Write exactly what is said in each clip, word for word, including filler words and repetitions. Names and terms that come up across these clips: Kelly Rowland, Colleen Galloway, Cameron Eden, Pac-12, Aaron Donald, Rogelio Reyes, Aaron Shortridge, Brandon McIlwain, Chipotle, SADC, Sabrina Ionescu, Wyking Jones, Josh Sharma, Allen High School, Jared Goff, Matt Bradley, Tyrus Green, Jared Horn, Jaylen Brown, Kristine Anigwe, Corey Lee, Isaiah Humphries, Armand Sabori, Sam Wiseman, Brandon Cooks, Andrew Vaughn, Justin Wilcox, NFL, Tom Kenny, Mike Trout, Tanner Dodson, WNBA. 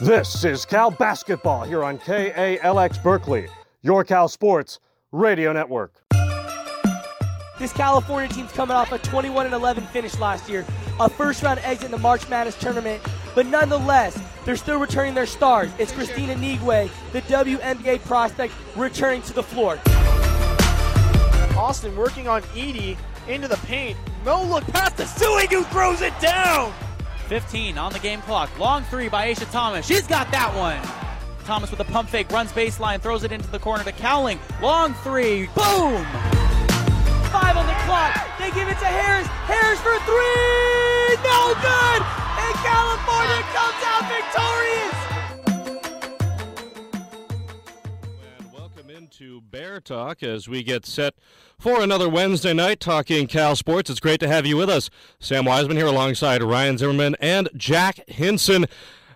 This is Cal Basketball here on K A L X Berkeley, your Cal Sports Radio Network. This California team's coming off a twenty-one and eleven finish last year, a first-round exit in the March Madness tournament, but nonetheless, they're still returning their stars. It's Kristine Anigwe, the W N B A prospect, returning to the floor. Austin working on Edie into the paint. No look past the Suing, who throws it down. fifteen on the game clock. Long three by Asha Thomas. She's got that one. Thomas with a pump fake, runs baseline, throws it into the corner to Cowling. Long three. Boom! Five on the clock. They give it to Harris. Harris for three. No good. And California comes out victorious. To Bear Talk as we get set for another Wednesday night talking Cal sports. It's great to have you with us. Sam Wiseman here alongside Ryan Zimmerman and Jack Hinson.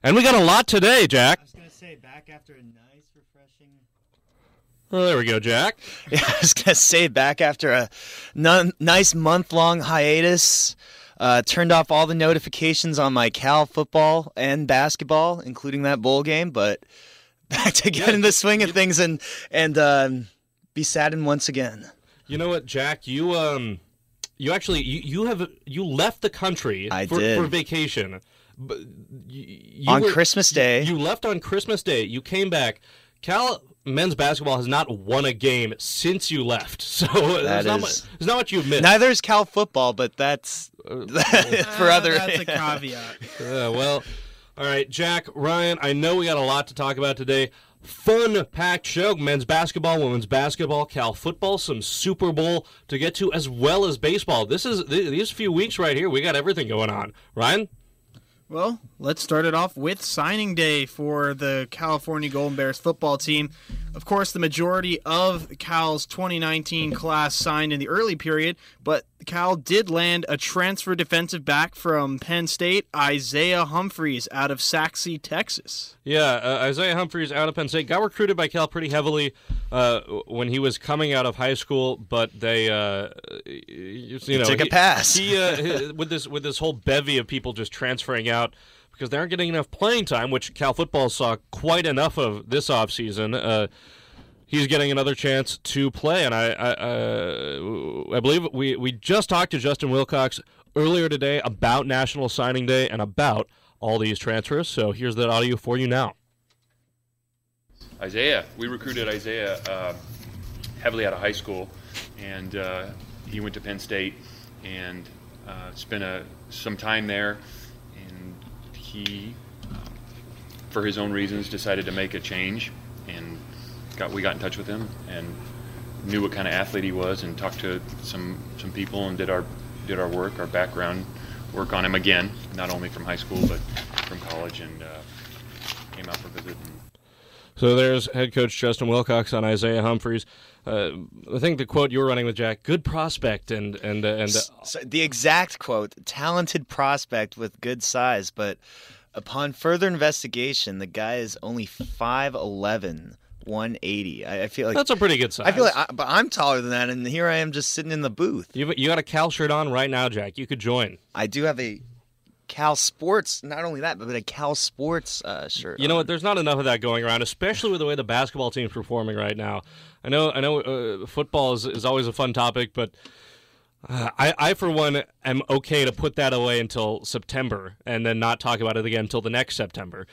And we got a lot today, Jack. I was going to say, back after a nice, refreshing... Well, there we go, Jack. Yeah, I was going to say, back after a non- nice month-long hiatus, uh, turned off all the notifications on my Cal football and basketball, including that bowl game, but... back to get yeah. in the swing of things and and um, be saddened once again. You know what, Jack? You um, you actually you, you have you left the country I for, did. for vacation. But you, you on were, Christmas Day, you, you left on Christmas Day. You came back. Cal men's basketball has not won a game since you left. So that there's, is, not much, there's not much you've missed. Neither is Cal football, but that's uh, for uh, other. That's a caveat. Uh, well. All right, Jack, Ryan, I know we got a lot to talk about today. Fun packed show, men's basketball, women's basketball, Cal football, some Super Bowl to get to, as well as baseball. This is these few weeks right here, we got everything going on. Ryan? Well, let's start it off with signing day for the California Golden Bears football team. Of course, the majority of Cal's twenty nineteen class signed in the early period, but Cal did land a transfer defensive back from Penn State, Isaiah Humphries, out of Saxe, Texas. Yeah, uh, Isaiah Humphries out of Penn State. Got recruited by Cal pretty heavily uh, when he was coming out of high school, but they, uh, you know, took a pass. He, uh, with this with this whole bevy of people just transferring out, because they aren't getting enough playing time, which Cal football saw quite enough of this offseason. Uh, he's getting another chance to play, and I I, uh, I believe we, we just talked to Justin Wilcox earlier today about National Signing Day and about all these transfers, so here's that audio for you now. Isaiah, we recruited Isaiah uh, heavily out of high school, and uh, he went to Penn State and uh, spent a, some time there. He, for his own reasons, decided to make a change, and got we got in touch with him and knew what kind of athlete he was, and talked to some some people and did our did our work, our background work on him again, not only from high school but from college, and uh, came out for a visit. So there's head coach Justin Wilcox on Isaiah Humphries. Uh, I think the quote you were running with, Jack, good prospect and and uh, and uh, so the exact quote, talented prospect with good size, but upon further investigation, the guy is only five eleven, one eighty. I, I feel like that's a pretty good size. I feel like, I, but I'm taller than that, and here I am just sitting in the booth. You you got a Cal shirt on right now, Jack. You could join. I do have a Cal Sports, not only that, but a Cal Sports uh, shirt. You know what? There's not enough of that going around, especially with the way the basketball team's performing right now. I know, I know, uh, football is, is always a fun topic, but uh, I, I, for one, am okay to put that away until September and then not talk about it again until the next September.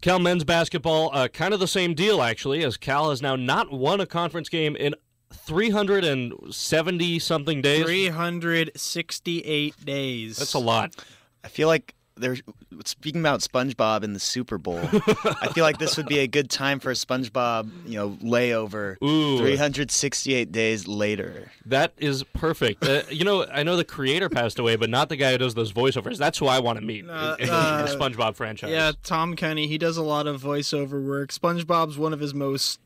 Cal men's basketball, uh, kind of the same deal, actually, as Cal has now not won a conference game in three hundred seventy-something days. three hundred sixty-eight days. That's a lot. I feel like they're speaking about SpongeBob in the Super Bowl. I feel like this would be a good time for a SpongeBob, you know, layover. Ooh. three hundred sixty-eight days later. That is perfect. Uh, you know, I know the creator passed away, but not the guy who does those voiceovers. That's who I want to meet uh, in, in uh, the SpongeBob franchise. Yeah, Tom Kenny. He does a lot of voiceover work. SpongeBob's one of his most.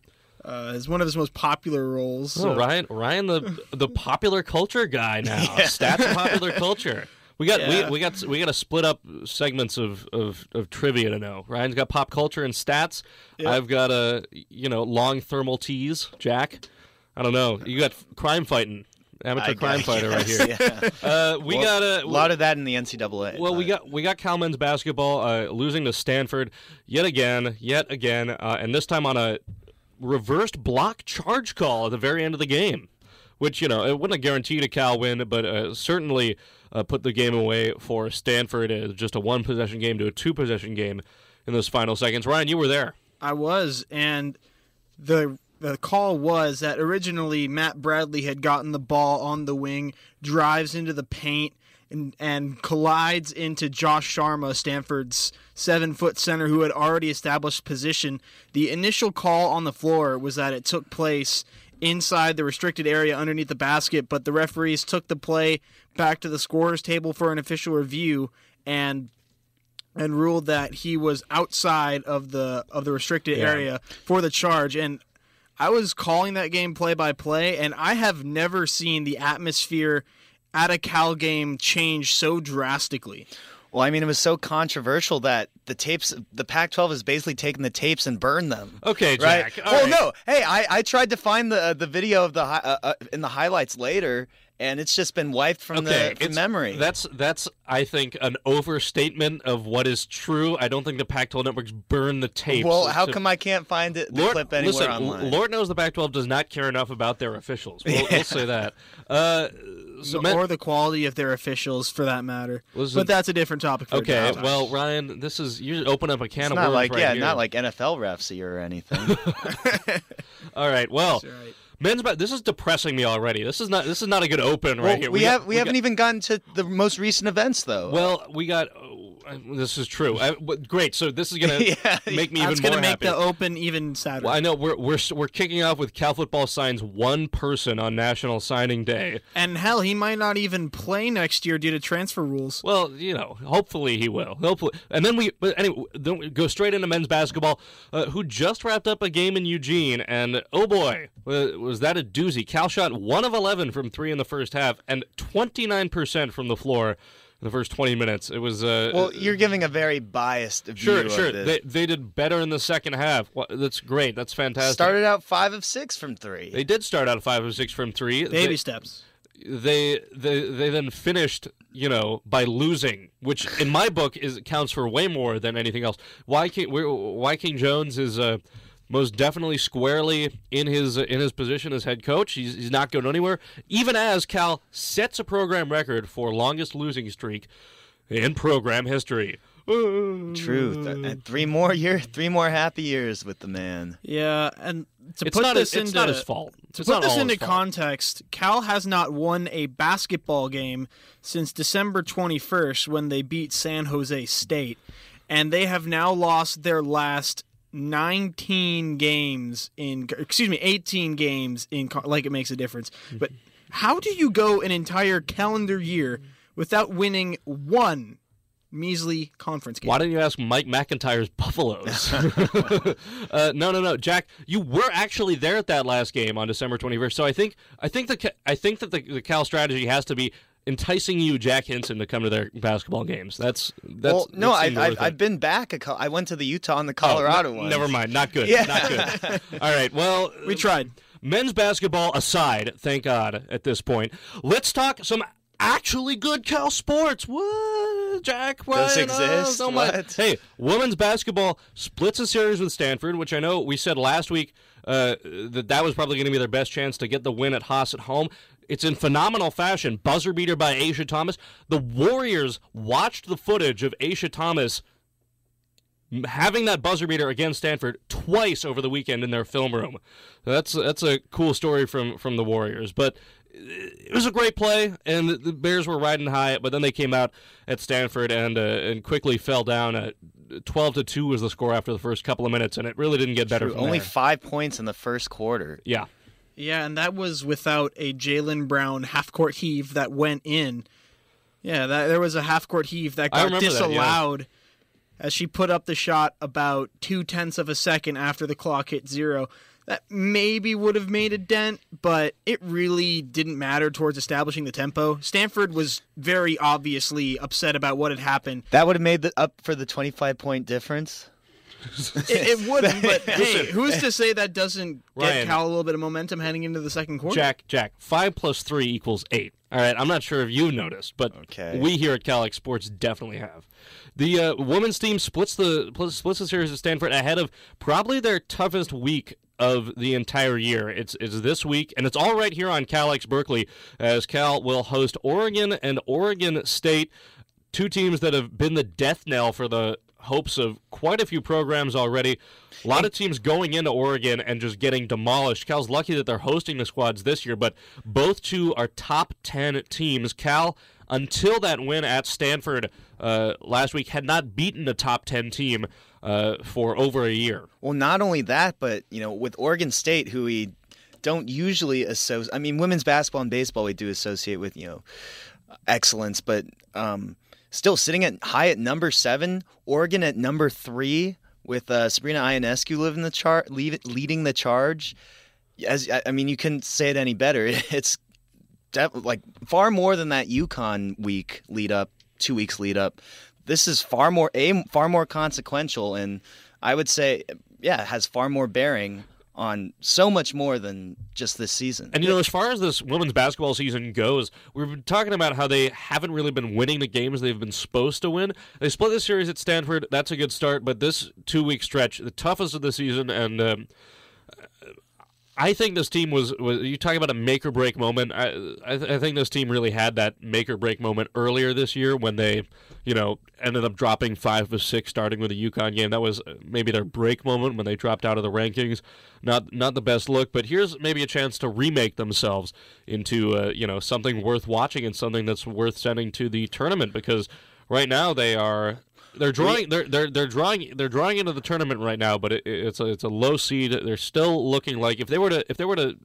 Uh, is one of his most popular roles. So. Oh, Ryan, Ryan, the the popular culture guy now. Yeah. Stats popular culture. We got yeah. we we got we got to split up segments of, of, of trivia to know. Ryan's got pop culture and stats. Yep. I've got a you know long thermal teas. Jack, I don't know. You got crime fighting. amateur I crime guess, fighter right here. Yeah. Uh, we well, got a, a lot of that in the N C double A. Well, uh, we got we got Cal men's basketball uh, losing to Stanford yet again, yet again, uh, and this time on a reversed block charge call at the very end of the game, which, you know, it wouldn't have guaranteed a Cal win, but uh, certainly uh, put the game away for Stanford. As just a one possession game to a two possession game in those final seconds. Ryan, you were there. I was, and the. The call was that originally Matt Bradley had gotten the ball on the wing, drives into the paint, and, and collides into Josh Sharma, Stanford's seven-foot center, who had already established position. The initial call on the floor was that it took place inside the restricted area underneath the basket, but the referees took the play back to the scorer's table for an official review and and ruled that he was outside of the of the restricted yeah. area for the charge. And I was calling that game play-by-play, and I have never seen the atmosphere at a Cal game change so drastically. Well, I mean, it was so controversial that the tapes, the Pac twelve has basically taken the tapes and burned them. Okay, Jack. Right? All well, right. no. Hey, I, I tried to find the uh, the video of the hi- uh, uh, in the highlights later, and it's just been wiped from okay, the from memory. That's, that's I think, an overstatement of what is true. I don't think the Pac twelve networks burn the tapes. Well, how to... come I can't find the Lord, clip anywhere listen, online? Lord knows the Pac twelve does not care enough about their officials. We'll, yeah. we'll say that. Uh, so men... Or the quality of their officials, for that matter. Listen, but that's a different topic for Okay, well, Ryan, this is you open up a can it's of worms like, right yeah, here. Not like N F L refs here or anything. All right, well. Men's, but this is depressing me already. This is not. This is not a good open right well, here. We, we have. We, we haven't got, even gotten to the most recent events, though. Well, we got. Oh, this is true. I, great. So this is gonna yeah, make me even more happy. It's gonna make the open even sadder. Well, I know we're we're we're kicking off with Cal football signs one person on National Signing Day, and hell, he might not even play next year due to transfer rules. Well, you know, hopefully he will. Hopefully, and then we. But anyway, then we go straight into men's basketball, uh, who just wrapped up a game in Eugene, and oh boy. Uh, Was that a doozy? Cal shot one of eleven from three in the first half and twenty-nine percent from the floor in the first twenty minutes. It was uh, Well, you're giving a very biased view sure, of sure. this. Sure, sure. They did better in the second half. Well, that's great. That's fantastic. Started out five of six from three. They did start out five of six from three. Baby they, steps. They, they they then finished, you know, by losing, which in my book is counts for way more than anything else. Wyking, Wyking Jones is a uh, most definitely squarely in his in his position as head coach. He's, he's not going anywhere, even as Cal sets a program record for longest losing streak in program history. Truth. And three more year, three more happy years with the man. Yeah, and to it's put this a, into, it's not his fault. To it's put this into context, Cal has not won a basketball game since December twenty-first when they beat San Jose State, and they have now lost their last nineteen games in, excuse me, eighteen games in, like it makes a difference. But how do you go an entire calendar year without winning one measly conference game? Why didn't you ask Mike McIntyre's Buffaloes? uh, no, no, no, Jack, you were actually there at that last game on December twenty-first. So I think, I think the, I think that the, the Cal strategy has to be enticing you, Jack Hinson, to come to their basketball games. That's that's well, no, I, I, I've been back. A co- I went to the Utah and the Colorado oh, n- one. Never mind. Not good. Yeah. Not good. All right. Well, we tried. Men's basketball aside, thank God at this point. Let's talk some actually good Cal sports. What, Jack? Does exist? Oh, what? Hey, women's basketball splits a series with Stanford, which I know we said last week uh, that that was probably going to be their best chance to get the win at Haas at home. It's in phenomenal fashion. Buzzer beater by Asha Thomas. The Warriors watched the footage of Asha Thomas having that buzzer beater against Stanford twice over the weekend in their film room. That's that's a cool story from, from the Warriors. But it was a great play, and the Bears were riding high, but then they came out at Stanford and uh, and quickly fell down. Uh, twelve to two was the score after the first couple of minutes, and it really didn't get better from there. Only five points in the first quarter. Yeah. Yeah, and that was without a Jaylen Brown half-court heave that went in. Yeah, that, there was a half-court heave that got disallowed that, yeah. as she put up the shot about two-tenths of a second after the clock hit zero. That maybe would have made a dent, but it really didn't matter towards establishing the tempo. Stanford was very obviously upset about what had happened. That would have made the, up for the twenty-five-point difference? It, it wouldn't, but hey, who's to say that doesn't Ryan, get Cal a little bit of momentum heading into the second quarter? Jack, Jack, five plus three equals eight. All right, I'm not sure if you've noticed, but okay. we here at K A L X Sports definitely have. The uh, women's team splits the splits the series at Stanford ahead of probably their toughest week of the entire year. It's it's this week, and it's all right here on K A L X Berkeley, as Cal will host Oregon and Oregon State, two teams that have been the death knell for the hopes of quite a few programs already. A lot of teams going into Oregon and just getting demolished. Cal's lucky that they're hosting the squads this year, but both two are top ten teams. Cal, until that win at Stanford uh, last week, had not beaten a top ten team uh, for over a year. Well, not only that, but you know, with Oregon State, who we don't usually associate. I mean, women's basketball and baseball we do associate with, you know, excellence, but. Um, Still sitting at high at number seven, Oregon at number three, with uh, Sabrina Ionescu living the char- lead- leading the charge. As I mean, you couldn't say it any better. It's def- like far more than that UConn week lead up, two weeks lead up. This is far more a far more consequential, and I would say, yeah, it has far more bearing on so much more than just this season. And, you know, as far as this women's basketball season goes, we've been talking about how they haven't really been winning the games they've been supposed to win. They split the series at Stanford. That's a good start. But this two-week stretch, the toughest of the season, and um, I think this team was, was – you talk about a make-or-break moment. I, I, th- I think this team really had that make-or-break moment earlier this year when they, you know, ended up dropping five of six starting with a UConn game. That was maybe their break moment when they dropped out of the rankings. Not not the best look, but here's maybe a chance to remake themselves into, uh, you know, something worth watching and something that's worth sending to the tournament, because right now they are – They're drawing. They're they're they're drawing. They're drawing into the tournament right now, but it, it's a it's a low seed. They're still looking like if they were to if they were to,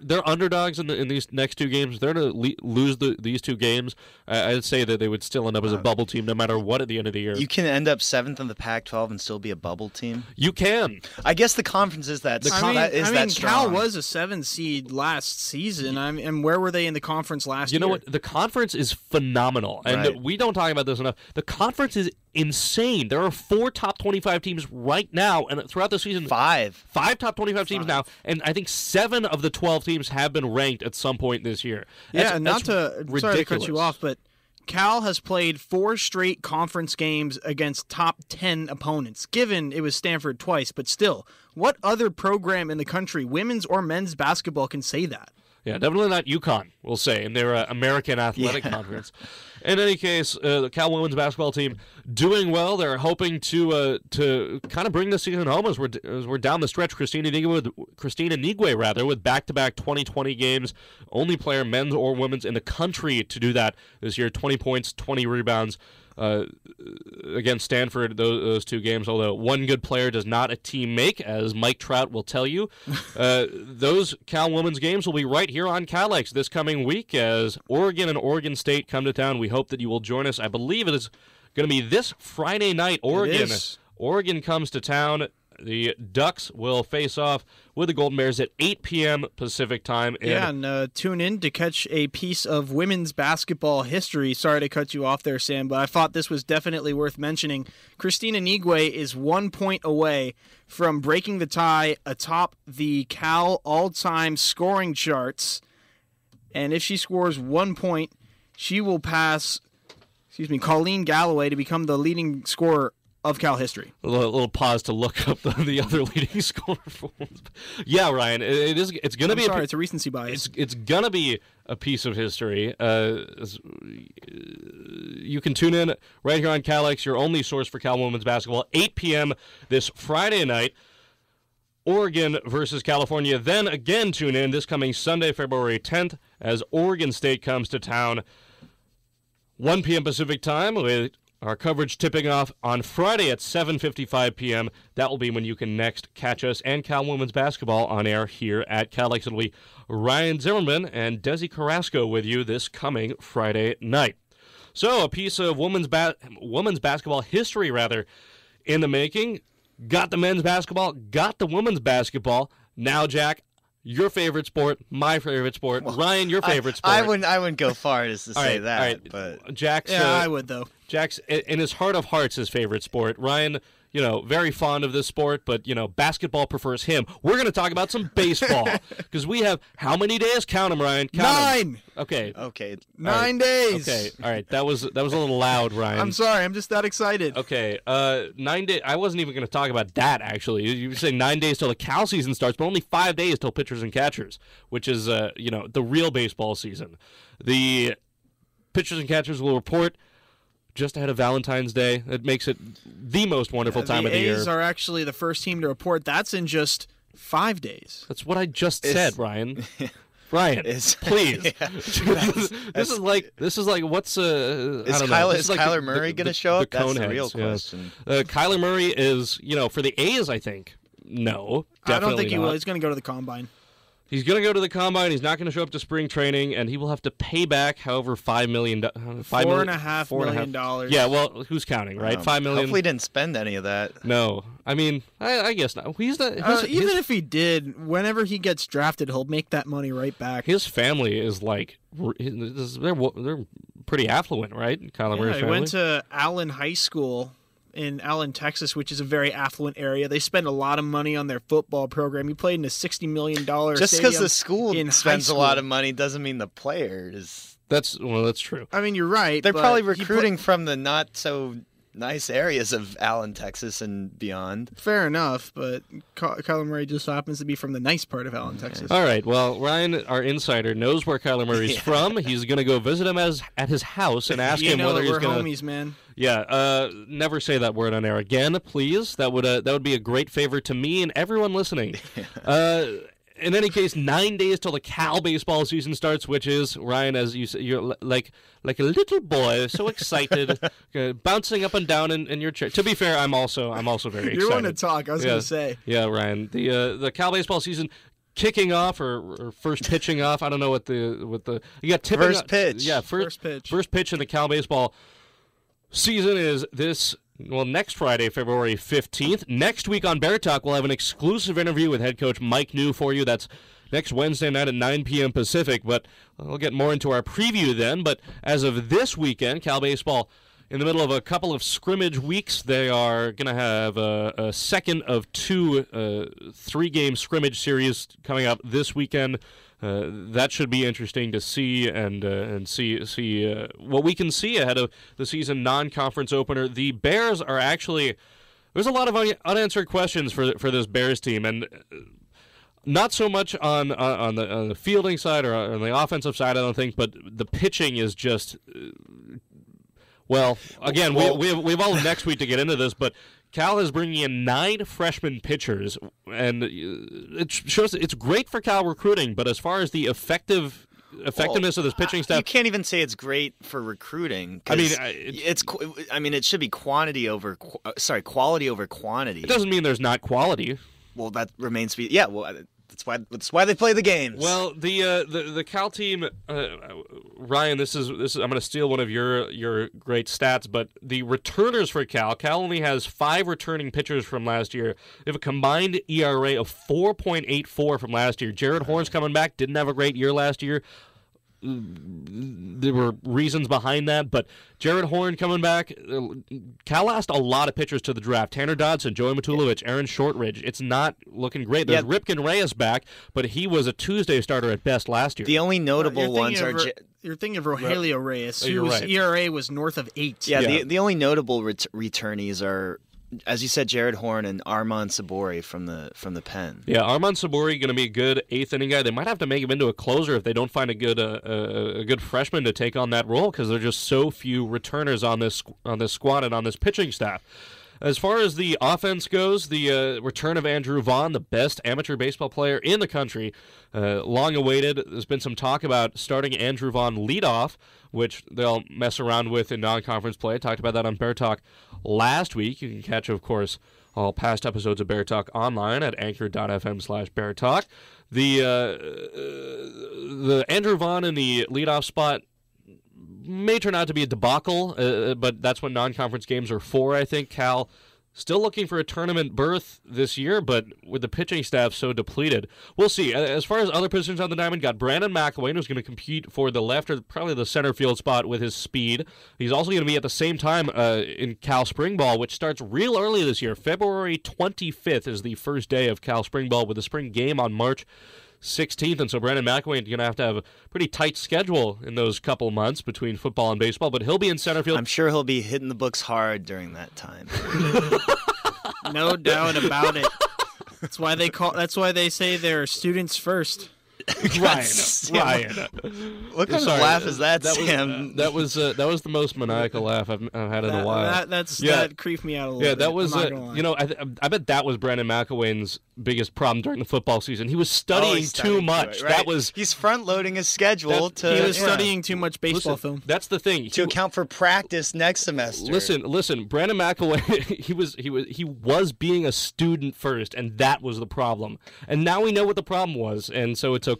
they're underdogs in the, in these next two games. If they're to le- lose the, these two games, I, I'd say that they would still end up as a bubble team, no matter what at the end of the year. You can end up seventh in the Pac twelve and still be a bubble team. You can. I guess the conference is that. The con- I mean, that is I mean, that strong. Cal was a seven seed last season. I mean, and where were they in the conference last year? You know year? what? The conference is phenomenal, and right. we don't talk about this enough. The conference is insane. There are four top twenty-five teams right now, and throughout the season, five, five top twenty-five teams five. now, and I think seven of the twelve teams have been ranked at some point this year. That's, yeah, and not to ridiculous. sorry to cut you off, but Cal has played four straight conference games against top ten opponents. Given it was Stanford twice, but still, what other program in the country, women's or men's basketball, can say that? Yeah, definitely not UConn, we'll say, in their uh, American Athletic yeah. Conference. In any case, uh, the Cal women's basketball team doing well. They're hoping to uh, to kind of bring the season home as we're as we're down the stretch. Kristine Anigwe, Kristine Anigwe rather, with back-to-back twenty twenty games, only player, men's or women's, in the country to do that this year. twenty points, twenty rebounds. Uh, against Stanford, those, those two games, although one good player does not a team make, as Mike Trout will tell you. Uh, those Cal women's games will be right here on K A L X this coming week as Oregon and Oregon State come to town. We hope that you will join us. I believe it is going to be this Friday night. Oregon, Oregon comes to town. The Ducks will face off with the Golden Bears at eight p.m. Pacific time. And yeah, and uh, tune in to catch a piece of women's basketball history. Sorry to cut you off there, Sam, but I thought this was definitely worth mentioning. Kristine Anigwe is one point away from breaking the tie atop the Cal all-time scoring charts. And if she scores one point, she will pass, excuse me, Colleen Galloway to become the leading scorer of Cal history. A little, a little pause to look up the, the other leading scorer. Yeah, Ryan, it, it is. It's gonna I'm be. Sorry, a, it's a recency bias. It's it's gonna be a piece of history. Uh, you can tune in right here on K A L X, your only source for Cal women's basketball, eight p.m. this Friday night. Oregon versus California. Then again, tune in this coming Sunday, February tenth, as Oregon State comes to town. one p.m. Pacific time with our coverage tipping off on Friday at seven fifty-five p.m. That will be when you can next catch us and Cal women's basketball on air here at K A L X. It'll be Ryan Zimmerman and Desi Carrasco with you this coming Friday night. So a piece of women's ba- women's basketball history, rather, in the making. Got the men's basketball, got the women's basketball. Now, Jack, your favorite sport, my favorite sport, well, Ryan, your favorite I, sport. I wouldn't, I wouldn't go far as to say right, that. Right. But Jack's, yeah, uh, I would though. Jack's, in his heart of hearts, his favorite sport. Ryan, you know, very fond of this sport, but, you know, basketball prefers him. We're going to talk about some baseball because we have how many days? Count them, Ryan. Count Nine. Them. Okay. Okay. Nine right. days. Okay. All right. That was that was a little loud, Ryan. I'm sorry. I'm just that excited. Okay. Uh, nine days. I wasn't even going to talk about that, actually. You were saying nine days till the Cal season starts, but only five days till pitchers and catchers, which is, uh, you know, the real baseball season. The pitchers and catchers will report just ahead of Valentine's Day. It makes it the most wonderful yeah, time of the A's year. The A's are actually the first team to report. That's in just five days. That's what I just it's, said, Ryan. Ryan, it's, please. Yeah, that's, this that's, is like this is like what's uh, is I don't Kyler, know. Is is like Kyler the, Murray going to show the, up? The that's the real question. Yeah. Uh, Kyler Murray is, you know, for the A's, I think. No, definitely I don't think not. He will. He's going to go to the combine. He's going to go to the combine. He's not going to show up to spring training, and he will have to pay back, however, five million dollars. Four and a half million dollars. Yeah, well, who's counting, right? Five million. Hopefully, he didn't spend any of that. No, I mean, I, I guess not. He's the, his, uh, even his, if he did, whenever he gets drafted, he'll make that money right back. His family is like they're they're pretty affluent, right? Kyler yeah, Murray's family. He went to Allen High School in Allen, Texas, which is a very affluent area. They spend a lot of money on their football program. He played in a sixty million dollars stadium. Just because the school spends school. a lot of money doesn't mean the players. That's well, that's true. I mean, you're right. They're probably recruiting put... from the not-so-nice areas of Allen, Texas and beyond. Fair enough, but Kyler Murray just happens to be from the nice part of Allen, Texas. All right, well, Ryan, our insider, knows where Kyler Murray's yeah. from. He's going to go visit him as, at his house and ask you him know whether he's going to... homies, man. Yeah, uh, never say that word on air again, please. That would uh, that would be a great favor to me and everyone listening. Yeah. Uh, in any case, nine days till the Cal baseball season starts, which is, Ryan, as you say, you're like like a little boy, so excited, uh, bouncing up and down in, in your chair. To be fair, I'm also I'm also very excited. You're going to talk. I was yeah. going to say. Yeah, Ryan, the uh, the Cal baseball season. Kicking off or, or first pitching off. I don't know what the what the you got tipping first off, pitch. Yeah, first, first pitch. First pitch in the Cal baseball season is this, well, next Friday, February fifteenth. Next week on Bear Talk, we'll have an exclusive interview with head coach Mike Neu for you. That's next Wednesday night at nine p.m. Pacific, but we'll get more into our preview then. But as of this weekend, Cal baseball, in the middle of a couple of scrimmage weeks, they are going to have a, a second of two uh, three-game scrimmage series coming up this weekend. Uh, that should be interesting to see and uh, and see see uh, what we can see ahead of the season non-conference opener. The Bears are actually there's a lot of un- unanswered questions for for this Bears team, and not so much on on, on, the, on the fielding side or on the offensive side, I don't think, but the pitching is just uh, well. Again, well, we we have, we have all of next week to get into this, but Cal is bringing in nine freshman pitchers, and it shows it's great for Cal recruiting, but as far as the effective effectiveness well, of this pitching staff... You can't even say it's great for recruiting. I mean, it's, it's, I mean, it should be quantity over... Sorry, quality over quantity. It doesn't mean there's not quality. Well, that remains to be... Yeah, well... That's why. That's why they play the games. Well, the uh, the the Cal team, uh, Ryan. This is this is. I'm going to steal one of your your great stats, but the returners for Cal. Cal only has five returning pitchers from last year. They have a combined E R A of four point eight four from last year. Jared Horn's coming back. Didn't have a great year last year. There were reasons behind that, but Jared Horn coming back. Cal lost a lot of pitchers to the draft. Tanner Dodson, Joey Matulovich, Aaron Shortridge. It's not looking great. There's yeah. Ripken Reyes back, but he was a Tuesday starter at best last year. The only notable uh, ones are... J- You're thinking of Rogelio Reyes, oh, whose right. E R A was north of eight. Yeah, yeah. The, the only notable ret- returnees are... As you said, Jared Horn and Armand Sabori from the from the pen. Yeah, Armand Sabori going to be a good eighth inning guy. They might have to make him into a closer if they don't find a good uh, a, a good freshman to take on that role because there are just so few returners on this on this squad and on this pitching staff. As far as the offense goes, the uh, return of Andrew Vaughn, the best amateur baseball player in the country, uh, long awaited. There's been some talk about starting Andrew Vaughn leadoff, which they'll mess around with in non-conference play. I talked about that on Bear Talk last week. You can catch, of course, all past episodes of Bear Talk online at anchor.fm slash Bear Talk. The, uh, the Andrew Vaughn in the leadoff spot may turn out to be a debacle, uh, but that's what non-conference games are for, I think. Cal Still looking for a tournament berth this year, but with the pitching staff so depleted, we'll see. As far as other positions on the diamond, got Brandon McIlwain, who's going to compete for the left or probably the center field spot with his speed. He's also going to be at the same time uh, in Cal Spring Ball, which starts real early this year. February twenty-fifth is the first day of Cal Spring Ball with the spring game on March sixteenth, and so Brandon McIlwain is going to have to have a pretty tight schedule in those couple months between football and baseball, but he'll be in center field. I'm sure he'll be hitting the books hard during that time. No doubt about it. That's why they call. That's why they say they're students first. Ryan, Ryan. What kind Sorry, of laugh is that, that Sam? Was, that was uh, that was the most maniacal laugh I've, I've had in that, a while. That, that's, yeah. that creeped me out a little yeah, bit. Yeah, that was, uh, you know, I, th- I bet that was Brandon McIlwain's biggest problem during the football season. He was studying oh, he's studying too much. Too right, right? That was He's front-loading his schedule. That, to He was yeah. studying too much baseball listen, film. That's the thing. He, to account for practice next semester. Listen, listen, Brandon McIlwain, he was, he was, he was being a student first, and that was the problem. And now we know what the problem was, and so it's okay.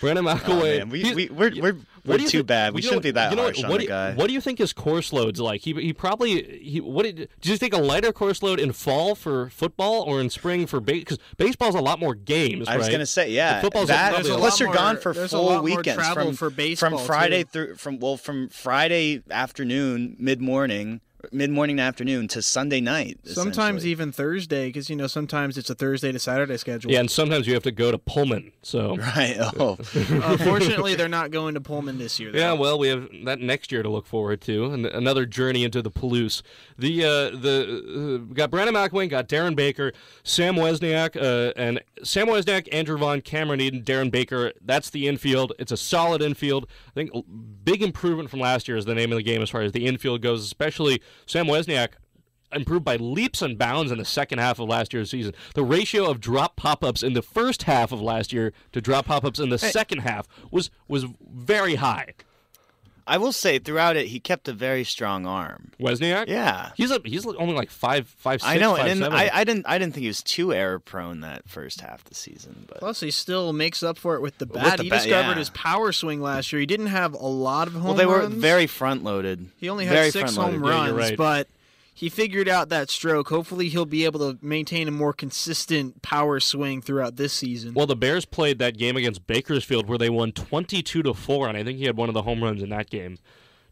Brandon McIlwain. Oh, we, we, we're we're, we're too think, bad. We shouldn't know, be that you know, harsh what, on what the guy. What do you think his course load's like? He he probably he. What did, did you think a lighter course load in fall for football or in spring for baseball? Because baseball's a lot more games. I was right? gonna say yeah. Football's that, a plus you're more, gone for full weekends from for baseball, from Friday too. through from well from Friday afternoon mid morning. Mid-morning to afternoon to Sunday night. Sometimes even Thursday, because, you know, sometimes it's a Thursday to Saturday schedule. Yeah, and sometimes you have to go to Pullman, so... Right, oh. Unfortunately, uh, they're not going to Pullman this year, though. Yeah, well, we have that next year to look forward to, and another journey into the Palouse. The, uh, the, uh, got Brandon McIlwain, got Darren Baker, Sam Wozniak, uh, and Sam Wozniak, Andrew Vaughn, Cameron Eden, Darren Baker. That's the infield. It's a solid infield. I think big improvement from last year is the name of the game as far as the infield goes, especially... Sam Wozniak improved by leaps and bounds in the second half of last year's season. The ratio of drop pop-ups in the first half of last year to drop pop-ups in the hey. second half was was very high. I will say, throughout it, he kept a very strong arm. Wozniak? Yeah, he's a, he's only like five five six. I know, five, and then I, I didn't I didn't think he was too error prone that first half of the season. But plus, he still makes up for it with the bat. With the he bat, discovered yeah. his power swing last year. He didn't have a lot of home runs. Well, they runs. were very front loaded. He only had very six home runs, yeah, you're right. but he figured out that stroke. Hopefully, he'll be able to maintain a more consistent power swing throughout this season. Well, the Bears played that game against Bakersfield where they won twenty-two to four, and I think he had one of the home runs in that game.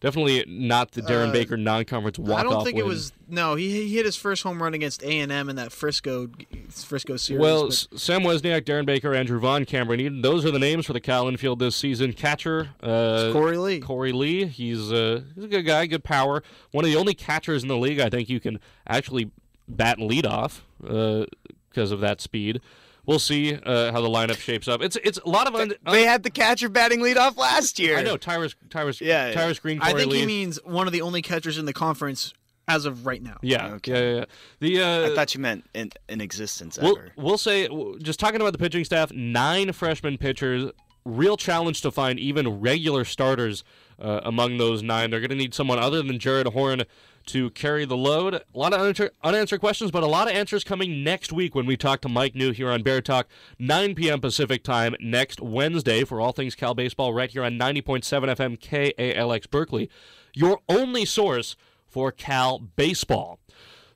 Definitely not the Darren uh, Baker non-conference walk-off win. I don't think win. it was. No, he, he hit his first home run against A and M in that Frisco Frisco series. Well, but... Sam Wozniak, Darren Baker, Andrew Vaughn, Cameron Eden. Those are the names for the Cal infield this season. Catcher uh, Corey Lee. Corey Lee. He's uh, he's a good guy, good power. One of the only catchers in the league, I think, you can actually bat and lead off uh, because of that speed. We'll see uh, how the lineup shapes up. It's it's a lot of un- they had the catcher batting leadoff last year. I know Tyrus Tyrus yeah, Tyrus yeah. Green. Corey I think Lee. He means one of the only catchers in the conference as of right now. Yeah, okay. yeah, yeah. The uh, I thought you meant in, in existence. We'll, ever. We'll say just talking about the pitching staff. Nine freshman pitchers. Real challenge to find even regular starters uh, among those nine. They're going to need someone other than Jared Horn to carry the load. A lot of unanswer- unanswered questions, but a lot of answers coming next week when we talk to Mike Neu here on Bear Talk, nine p.m. Pacific time next Wednesday for all things Cal baseball right here on ninety point seven F M K A L X Berkeley, your only source for Cal baseball.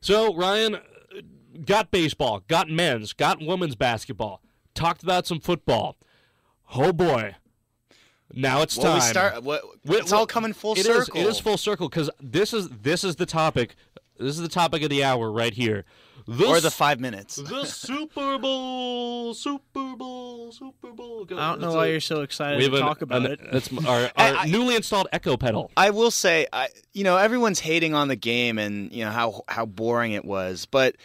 So, Ryan, got baseball, got men's, got women's basketball, talked about some football. Oh, boy. Now it's well, time. We start, what, it's well, all coming full it circle. Is, it is full circle because this is this is the topic. This is the topic of the hour right here. The or the five minutes. The Super Bowl, Super Bowl, Super Bowl. God, I don't know why a, you're so excited to an, talk about an, it. That's our, our I, newly installed echo pedal. I will say, I, you know, everyone's hating on the game and you know how how boring it was, but.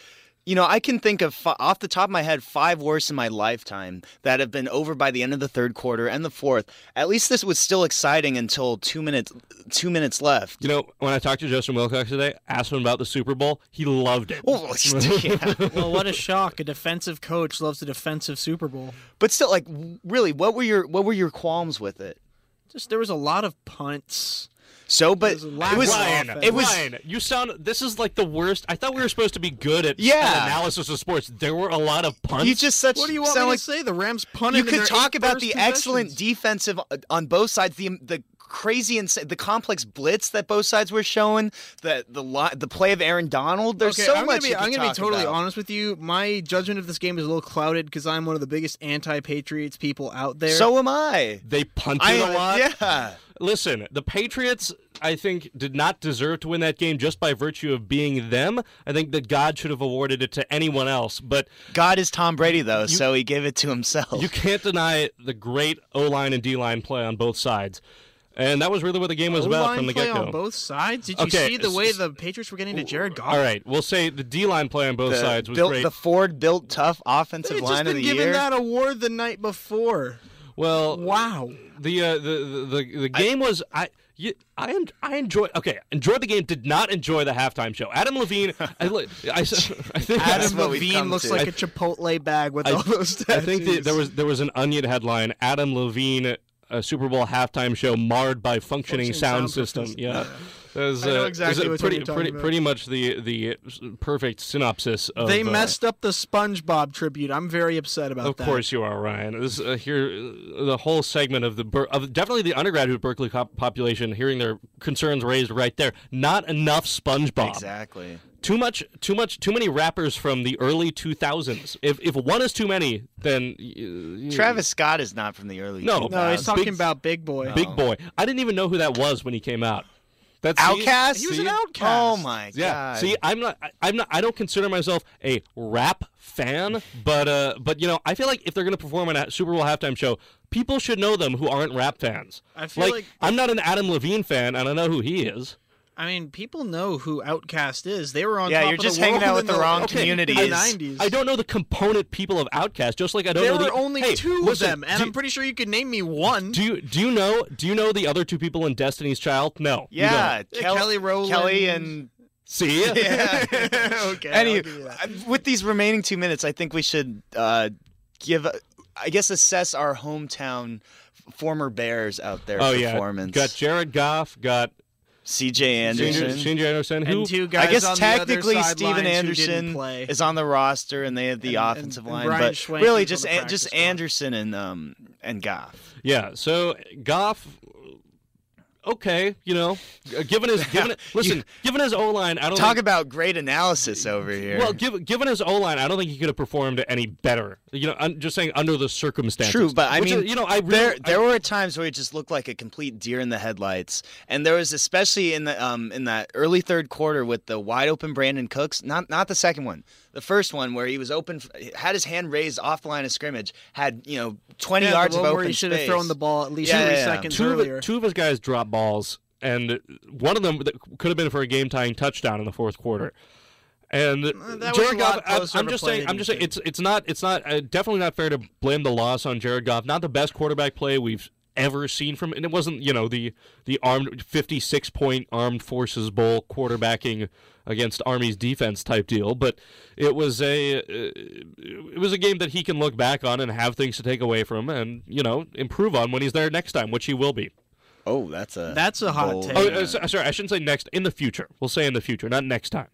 You know, I can think of, off the top of my head, five worse in my lifetime that have been over by the end of the third quarter and the fourth. At least this was still exciting until two minutes two minutes left. You know, when I talked to Justin Wilcox today, asked him about the Super Bowl, he loved it. Well, yeah. Well, what a shock. A defensive coach loves a defensive Super Bowl. But still, like, really, what were your what were your qualms with it? Just there was a lot of punts. So, but it was Ryan. It was, Ryan, it was Ryan, you sound. This is like the worst. I thought we were supposed to be good at yeah. analysis of sports. There were a lot of punts. You just such. What do you want me like, to say? The Rams punted. You could talk about the excellent defensive on both sides. The the crazy insane. The complex blitz that both sides were showing, the the li- the play of Aaron Donald. There's okay, so I'm much. Gonna be, I'm going to be totally about. honest with you. My judgment of this game is a little clouded because I'm one of the biggest anti-Patriots people out there. So am I. They punted I, a lot. Yeah. Listen, the Patriots, I think, did not deserve to win that game just by virtue of being them. I think that God should have awarded it to anyone else. But God is Tom Brady, though, you, so he gave it to himself. You can't deny the great O-line and D-line play on both sides. And that was really what the game was O-line about from the get-go. On both sides? Did you okay. see the way the Patriots were getting to Jared Goff? All right, we'll say the D-line play on both the sides was built, great. The Ford-built tough offensive line of the year. They had just been given that award the night before. Well, wow. The uh, the, the the game I, was I you, I am I enjoy okay enjoyed the game. Did not enjoy the halftime show. Adam Levine, I, I, I think Adam Levine looks to. like I, a Chipotle bag with I, all those tattoos. I think the, there was there was an Onion headline: Adam Levine, a Super Bowl halftime show marred by functioning, functioning sound, sound system. system. Yeah. There's uh, exactly there's pretty, pretty, pretty much the, the perfect synopsis of... They messed uh, up the SpongeBob tribute. I'm very upset about of that. Of course you are, Ryan. This, uh, here, the whole segment of the... of definitely the undergraduate Berkeley co- population hearing their concerns raised right there. Not enough SpongeBob. Exactly. Too much, too much, too many rappers from the early two thousands. If if one is too many, then uh, Travis Scott is not from the early no, two thousands. No, he's talking big, about Big Boy. No. Big Boy. I didn't even know who that was when he came out. That's OutKast. He, he was an OutKast. Oh my yeah. god. See, I'm not. I'm not. I don't consider myself a rap fan, but uh, but you know, I feel like if they're gonna perform on a Super Bowl halftime show, people should know them who aren't rap fans. I feel like, like I'm not an Adam Levine fan, and I know who he is. I mean, people know who OutKast is. They were on yeah, top of the world. Yeah, you're just hanging out with the, the wrong okay, communities. In the nineties. I don't know the component people of OutKast, just like I don't there know the... There were only hey, two listen, of them, and you, I'm pretty sure you could name me one. Do you, do you know Do you know the other two people in Destiny's Child? No. Yeah, Kel- Kelly Rowland. Kelly and... See? Yeah. okay, Any, with these remaining two minutes, I think we should uh, give... A, I guess assess our hometown former Bears out there oh, performance. Yeah. Got Jared Goff, got... C J Anderson, C J Anderson, who and two guys I guess on technically the other Steven Anderson is on the roster, and they have the and, offensive and, and line, but Schwenk really just a, just line. Anderson and um and Goff. Yeah, so Goff, okay, you know, given his given listen, you, given his O line, I don't talk think, about great analysis over here. Well, given given his O line, I don't think he could have performed any better. You know, I'm just saying under the circumstances. True, but I mean, is, you know, I really, there there I, were times where it just looked like a complete deer in the headlights, and there was especially in the um in that early third quarter with the wide open Brandon Cooks, not not the second one, the first one where he was open, had his hand raised off the line of scrimmage, had you know twenty yeah, yards of open where he should space. have thrown the ball at least yeah, three yeah, seconds two earlier. Of, two of his guys dropped balls, and one of them could have been for a game tying touchdown in the fourth quarter. And that Jared Goff, I'm just saying, I'm just saying, it's it's not, it's not, uh, definitely not fair to blame the loss on Jared Goff. Not the best quarterback play we've ever seen from, and it wasn't, you know, the the armed fifty-six point Armed Forces Bowl quarterbacking against Army's defense type deal, but it was a uh, it was a game that he can look back on and have things to take away from, and you know, improve on when he's there next time, which he will be. Oh, that's a that's a hot take. Oh, uh, sorry, I shouldn't say next. In the future, we'll say in the future, not next time.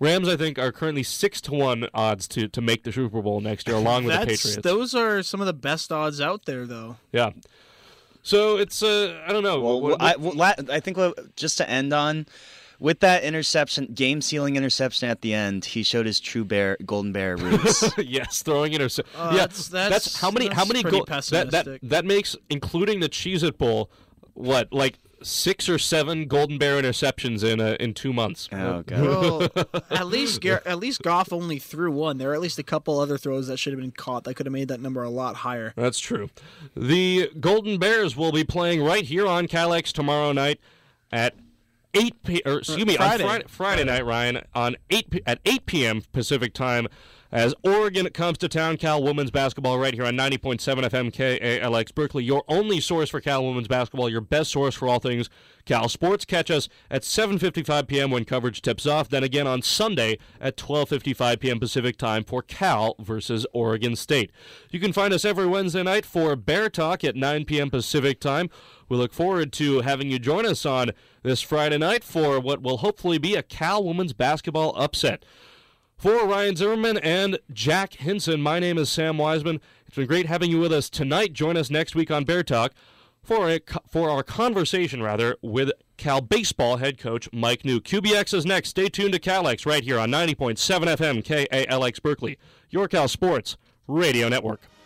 Rams, I think, are currently six to one odds to, to make the Super Bowl next year, along with the Patriots. Those are some of the best odds out there, though. Yeah. So it's uh, I don't know. Well, what, what, I, what, I think what, just to end on, with that interception, game-sealing interception at the end, he showed his true bear, golden bear roots. yes, throwing interception. Uh, yeah, that's, that's, that's how many. That's how many go- that, that that makes, including the Cheez-It Bowl, what like. Six or seven Golden Bear interceptions in uh, in two months. Oh god! Well, at least Gar- at least Goff only threw one. There are at least a couple other throws that should have been caught that could have made that number a lot higher. That's true. The Golden Bears will be playing right here on KALX tomorrow night at eight. P- or, excuse me, Friday. On Friday, Friday night, Ryan, on eight p- at eight p m. Pacific time, as Oregon comes to town. Cal women's basketball right here on ninety point seven F M K A L X Berkeley, your only source for Cal women's basketball, your best source for all things Cal sports. Catch us at seven fifty-five p.m. when coverage tips off, then again on Sunday at twelve fifty-five p.m. Pacific time for Cal versus Oregon State. You can find us every Wednesday night for Bear Talk at nine p.m. Pacific time. We look forward to having you join us on this Friday night for what will hopefully be a Cal women's basketball upset. For Ryan Zimmerman and Jack Hinson, my name is Sam Wiseman. It's been great having you with us tonight. Join us next week on Bear Talk. for a, for our conversation, rather, with Cal baseball head coach Mike Neu. Q B X is next. Stay tuned to K A L X right here on ninety point seven F M K A L X Berkeley, your Cal Sports Radio Network.